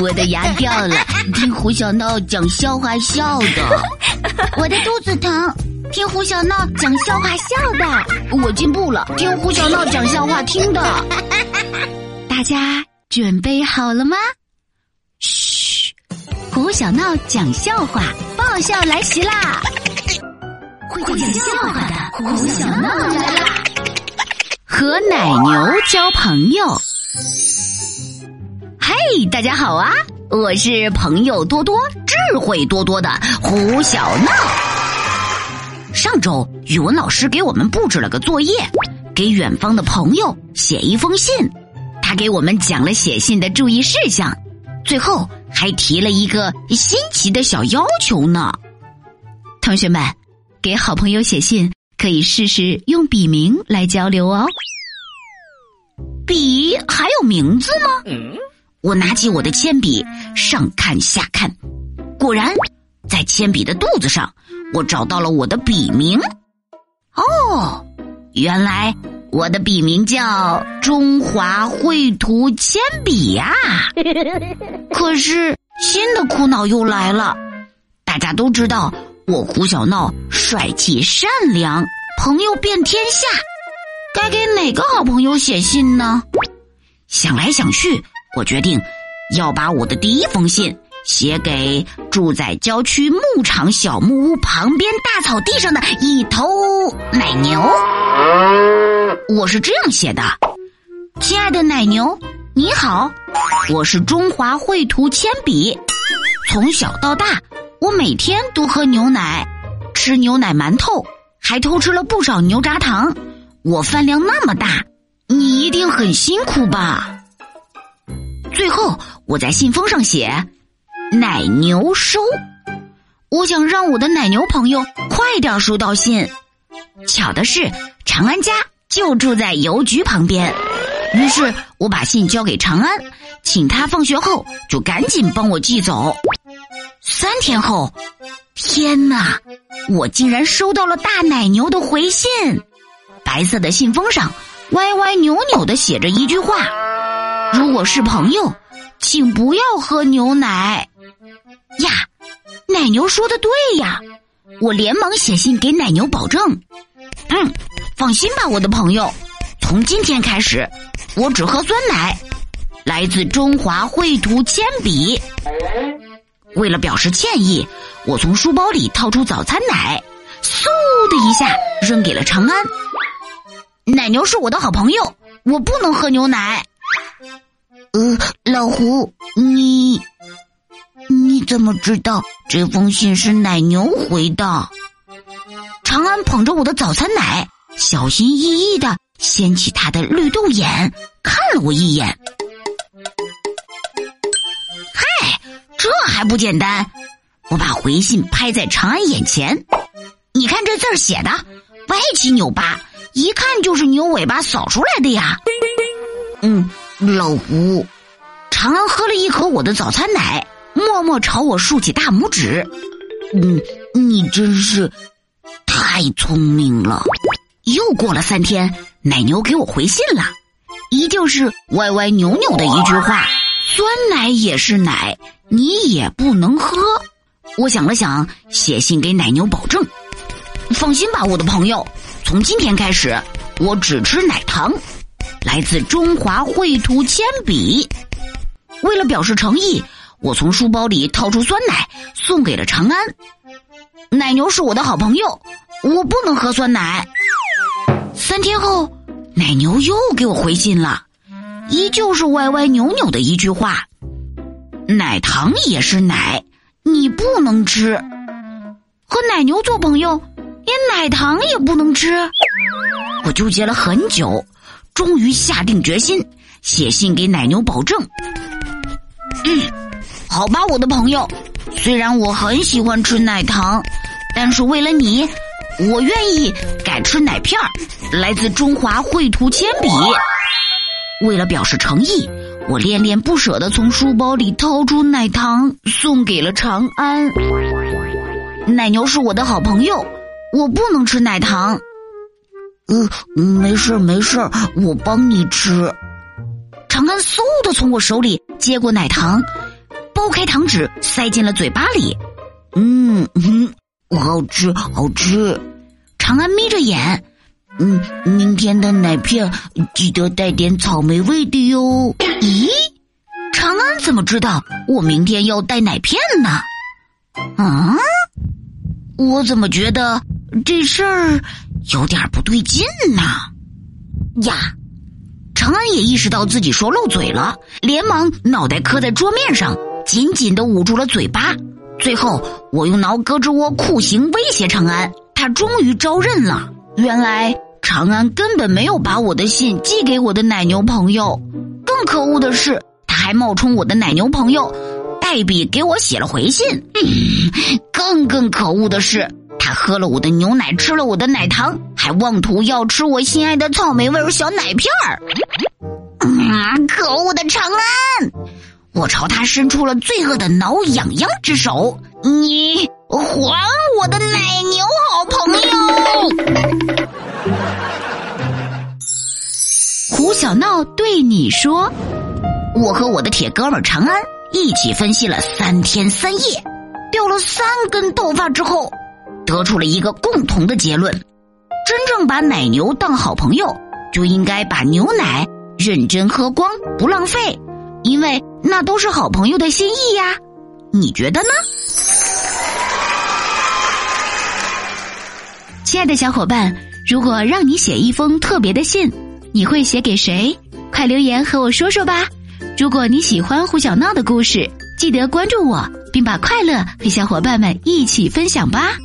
我的牙掉了，听胡小闹讲笑话笑的。我的肚子疼，听胡小闹讲笑话笑的。我进步了，听胡小闹讲笑话听的。大家准备好了吗？嘘，胡小闹讲笑话，爆笑来袭啦！会讲笑话的胡小闹来了。和奶牛交朋友。嘿，大家好啊，我是朋友多多、智慧多多的胡小闹。上周语文老师给我们布置了个作业，给远方的朋友写一封信。他给我们讲了写信的注意事项，最后还提了一个新奇的小要求呢。同学们，给好朋友写信可以试试用笔名来交流哦。笔还有名字吗？我拿起我的铅笔，上看下看，果然在铅笔的肚子上我找到了我的笔名。哦，原来我的笔名叫中华绘图铅笔呀！可是新的苦恼又来了，大家都知道我胡小闹帅气善良，朋友遍天下，该给哪个好朋友写信呢？想来想去，我决定要把我的第一封信写给住在郊区牧场小木屋旁边大草地上的一头奶牛。我是这样写的：亲爱的奶牛，你好，我是中华绘图铅笔，从小到大我每天都喝牛奶，吃牛奶馒头，还偷吃了不少牛轧糖。我饭量那么大，你一定很辛苦吧？最后我在信封上写奶牛收，我想让我的奶牛朋友快点收到信。巧的是，长安家就住在邮局旁边，于是我把信交给长安，请他放学后就赶紧帮我寄走。3天后，天哪，我竟然收到了大奶牛的回信。白色的信封上歪歪扭扭地写着一句话：如果是朋友，请不要喝牛奶呀。奶牛说的对呀，我连忙写信给奶牛保证，放心吧我的朋友，从今天开始我只喝酸奶，来自中华绘图铅笔。为了表示歉意，我从书包里掏出早餐奶，嗖的一下扔给了长安。奶牛是我的好朋友，我不能喝牛奶。老胡，你怎么知道这封信是奶牛回的？长安捧着我的早餐奶，小心翼翼地掀起他的绿豆眼，看了我一眼。这还不简单，我把回信拍在长安眼前，你看这字儿写的歪七扭八，一看就是牛尾巴扫出来的呀。老胡，长安喝了一口我的早餐奶，默默朝我竖起大拇指。你真是太聪明了。又过了3天，奶牛给我回信了，依旧是歪歪扭扭的一句话：酸奶也是奶，你也不能喝。我想了想，写信给奶牛保证，放心吧我的朋友，从今天开始我只吃奶糖，来自中华绘图铅笔。为了表示诚意，我从书包里掏出酸奶送给了长安。奶牛是我的好朋友，我不能喝酸奶。3天后，奶牛又给我回信了，依旧是歪歪扭扭的一句话：奶糖也是奶，你不能吃。和奶牛做朋友，连奶糖也不能吃。我纠结了很久，终于下定决心写信给奶牛保证：好吧我的朋友，虽然我很喜欢吃奶糖，但是为了你，我愿意改吃奶片，来自中华绘图铅笔。为了表示诚意，我恋恋不舍地从书包里掏出奶糖送给了长安。奶牛是我的好朋友，我不能吃奶糖。没事没事，我帮你吃。长安嗖地从我手里接过奶糖，剥开糖纸塞进了嘴巴里。好吃好吃。长安眯着眼，明天的奶片记得带点草莓味的哟。咦，长安怎么知道我明天要带奶片呢？啊，我怎么觉得这事儿有点不对劲呢？呀，长安也意识到自己说漏嘴了，连忙脑袋磕在桌面上，紧紧地捂住了嘴巴。最后我用挠胳肢窝酷刑威胁长安，他终于招认了。原来长安根本没有把我的信寄给我的奶牛朋友，更可恶的是他还冒充我的奶牛朋友代笔给我写了回信。更可恶的是他喝了我的牛奶，吃了我的奶糖，还妄图要吃我心爱的草莓味小奶片儿。可恶的长安，我朝他伸出了罪恶的挠痒痒之手，你还我的奶牛好朋友。胡小闹对你说，我和我的铁哥们长安一起分析了3天3夜，掉了3根头发之后，得出了一个共同的结论：真正把奶牛当好朋友，就应该把牛奶认真喝光，不浪费，因为那都是好朋友的心意呀，你觉得呢？亲爱的小伙伴，如果让你写一封特别的信，你会写给谁？快留言和我说说吧。如果你喜欢胡小闹的故事，记得关注我，并把快乐和小伙伴们一起分享吧。